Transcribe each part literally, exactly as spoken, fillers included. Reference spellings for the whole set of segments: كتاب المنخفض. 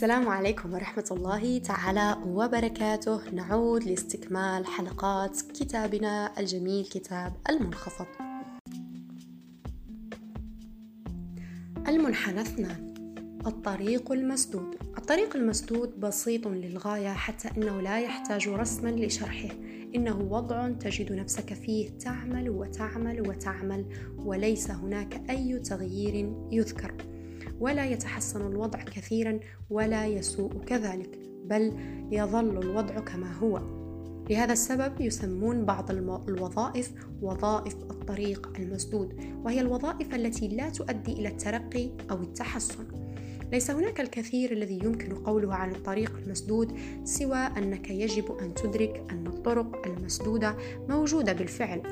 السلام عليكم ورحمة الله تعالى وبركاته. نعود لاستكمال حلقات كتابنا الجميل كتاب المنخفض. المنحنى اثنان، الطريق المسدود. الطريق المسدود بسيط للغاية حتى أنه لا يحتاج رسما لشرحه، إنه وضع تجد نفسك فيه تعمل وتعمل وتعمل وليس هناك أي تغيير يذكر، ولا يتحسن الوضع كثيرا ولا يسوء كذلك، بل يظل الوضع كما هو. لهذا السبب يسمون بعض الوظائف وظائف الطريق المسدود، وهي الوظائف التي لا تؤدي إلى الترقي أو التحسن. ليس هناك الكثير الذي يمكن قوله عن الطريق المسدود سوى أنك يجب أن تدرك أن الطرق المسدودة موجودة بالفعل،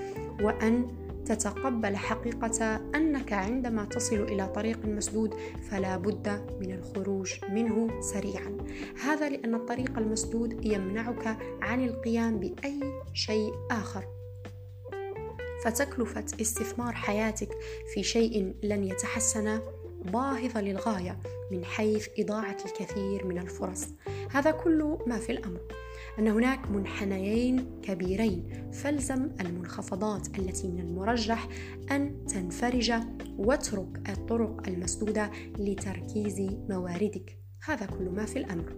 وأن تتقبل حقيقة أنك عندما تصل إلى طريق مسدود فلا بد من الخروج منه سريعا. هذا لأن الطريق المسدود يمنعك عن القيام بأي شيء آخر، فتكلفة استثمار حياتك في شيء لن يتحسن باهظة للغاية، من حيث إضاعة الكثير من الفرص. هذا كل ما في الأمر، أن هناك منحنيين كبيرين، فالزم المنخفضات التي من المرجح أن تنفرج واترك الطرق المسدودة لتركيز مواردك. هذا كل ما في الأمر.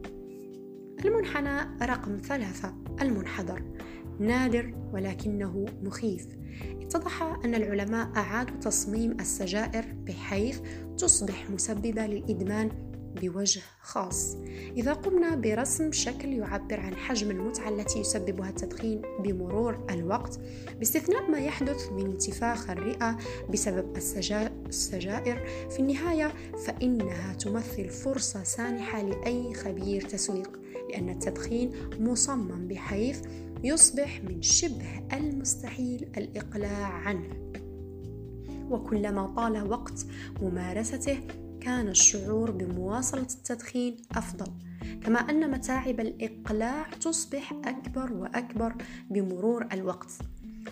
المنحنى رقم ثلاثة، المنحدر، نادر ولكنه مخيف. اتضح أن العلماء أعادوا تصميم السجائر بحيث تصبح مسببة للإدمان بوجه خاص. إذا قمنا برسم شكل يعبر عن حجم المتعة التي يسببها التدخين بمرور الوقت، باستثناء ما يحدث من انتفاخ الرئة بسبب السجائر، في النهاية فإنها تمثل فرصة سانحة لأي خبير تسويق، لأن التدخين مصمم بحيث يصبح من شبه المستحيل الإقلاع عنه، وكلما طال وقت ممارسته كان الشعور بمواصلة التدخين أفضل، كما أن متاعب الإقلاع تصبح أكبر وأكبر بمرور الوقت.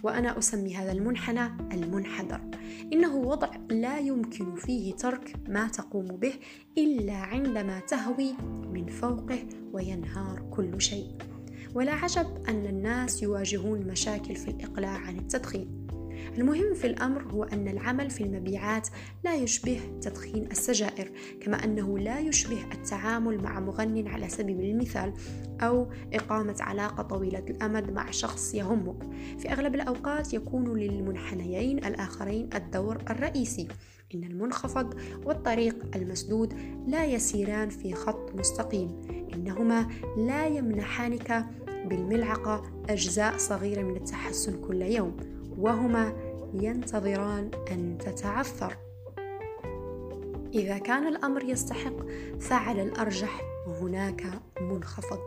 وأنا أسمي هذا المنحنى المنحدر، إنه وضع لا يمكن فيه ترك ما تقوم به إلا عندما تهوي من فوقه وينهار كل شيء. ولا عجب أن الناس يواجهون مشاكل في الإقلاع عن التدخين. المهم في الأمر هو أن العمل في المبيعات لا يشبه تدخين السجائر، كما أنه لا يشبه التعامل مع مغنٍ على سبيل المثال، أو إقامة علاقة طويلة الأمد مع شخص يهمك. في أغلب الأوقات يكون للمنحنيين الآخرين الدور الرئيسي. إن المنخفض والطريق المسدود لا يسيران في خط مستقيم، إنهما لا يمنحانك بالملعقة أجزاء صغيرة من التحسن كل يوم، وهما ينتظران أن تتعثر. إذا كان الأمر يستحق فعلى الأرجح وهناك منخفض.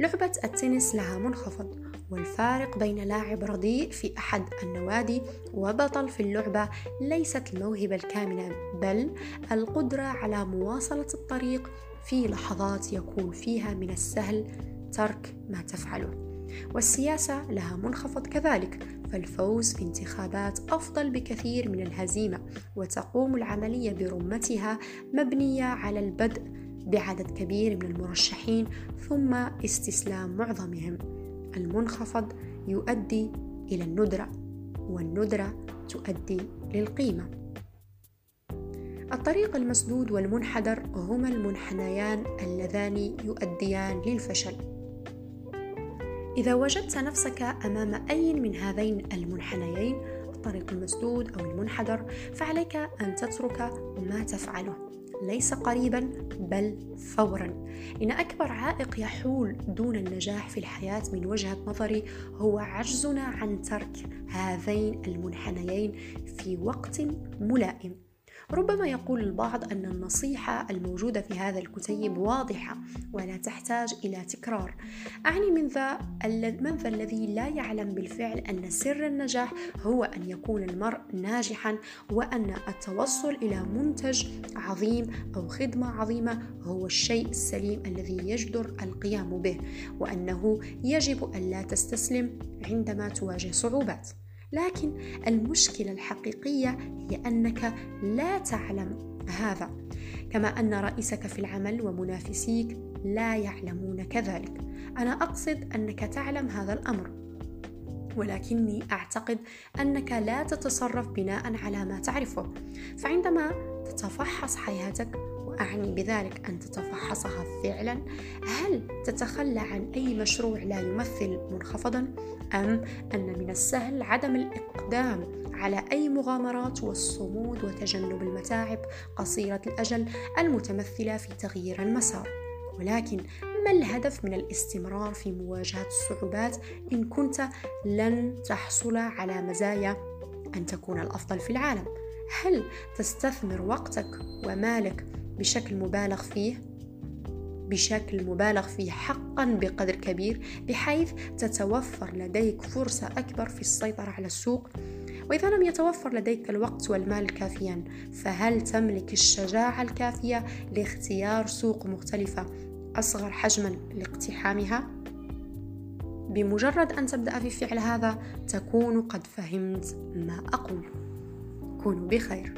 لعبة التنس لها منخفض، والفارق بين لاعب رديء في أحد النوادي وبطل في اللعبة ليست الموهبة الكامنة، بل القدرة على مواصلة الطريق في لحظات يكون فيها من السهل ترك ما تفعله. والسياسة لها منخفض كذلك، فالفوز في انتخابات أفضل بكثير من الهزيمة، وتقوم العملية برمتها مبنية على البدء بعدد كبير من المرشحين ثم استسلام معظمهم. المنخفض يؤدي إلى الندرة، والندرة تؤدي للقيمة. الطريق المسدود والمنحدر هما المنحنيان اللذان يؤديان للفشل. إذا وجدت نفسك أمام أي من هذين المنحنيين، الطريق المسدود أو المنحدر، فعليك أن تترك ما تفعله، ليس قريبا بل فورا. إن أكبر عائق يحول دون النجاح في الحياة من وجهة نظري هو عجزنا عن ترك هذين المنحنيين في وقت ملائم. ربما يقول البعض أن النصيحة الموجودة في هذا الكتيب واضحة ولا تحتاج إلى تكرار. أعني من ذا من ذا الذي لا يعلم بالفعل أن سر النجاح هو أن يكون المرء ناجحا، وأن التوصل إلى منتج عظيم أو خدمة عظيمة هو الشيء السليم الذي يجدر القيام به، وأنه يجب ألا تستسلم عندما تواجه صعوبات. لكن المشكلة الحقيقية هي أنك لا تعلم هذا، كما أن رئيسك في العمل ومنافسيك لا يعلمون كذلك. أنا أقصد أنك تعلم هذا الأمر، ولكني أعتقد أنك لا تتصرف بناء على ما تعرفه. فعندما تتفحص حياتك، وأعني بذلك أن تتفحصها فعلا، هل تتخلى عن أي مشروع لا يمثل منخفضا؟ أم أن من السهل عدم الإقدام على أي مغامرات والصمود وتجنب المتاعب قصيرة الأجل المتمثلة في تغيير المسار؟ ولكن ما الهدف من الاستمرار في مواجهة الصعوبات إن كنت لن تحصل على مزايا أن تكون الأفضل في العالم؟ هل تستثمر وقتك ومالك بشكل مبالغ فيه؟ بشكل مبالغ فيه حقا بقدر كبير، بحيث تتوفر لديك فرصة أكبر في السيطرة على السوق. وإذا لم يتوفر لديك الوقت والمال كافيا، فهل تملك الشجاعة الكافية لاختيار سوق مختلفة أصغر حجما لاقتحامها؟ بمجرد أن تبدأ في فعل هذا تكون قد فهمت ما أقول. كونوا بخير.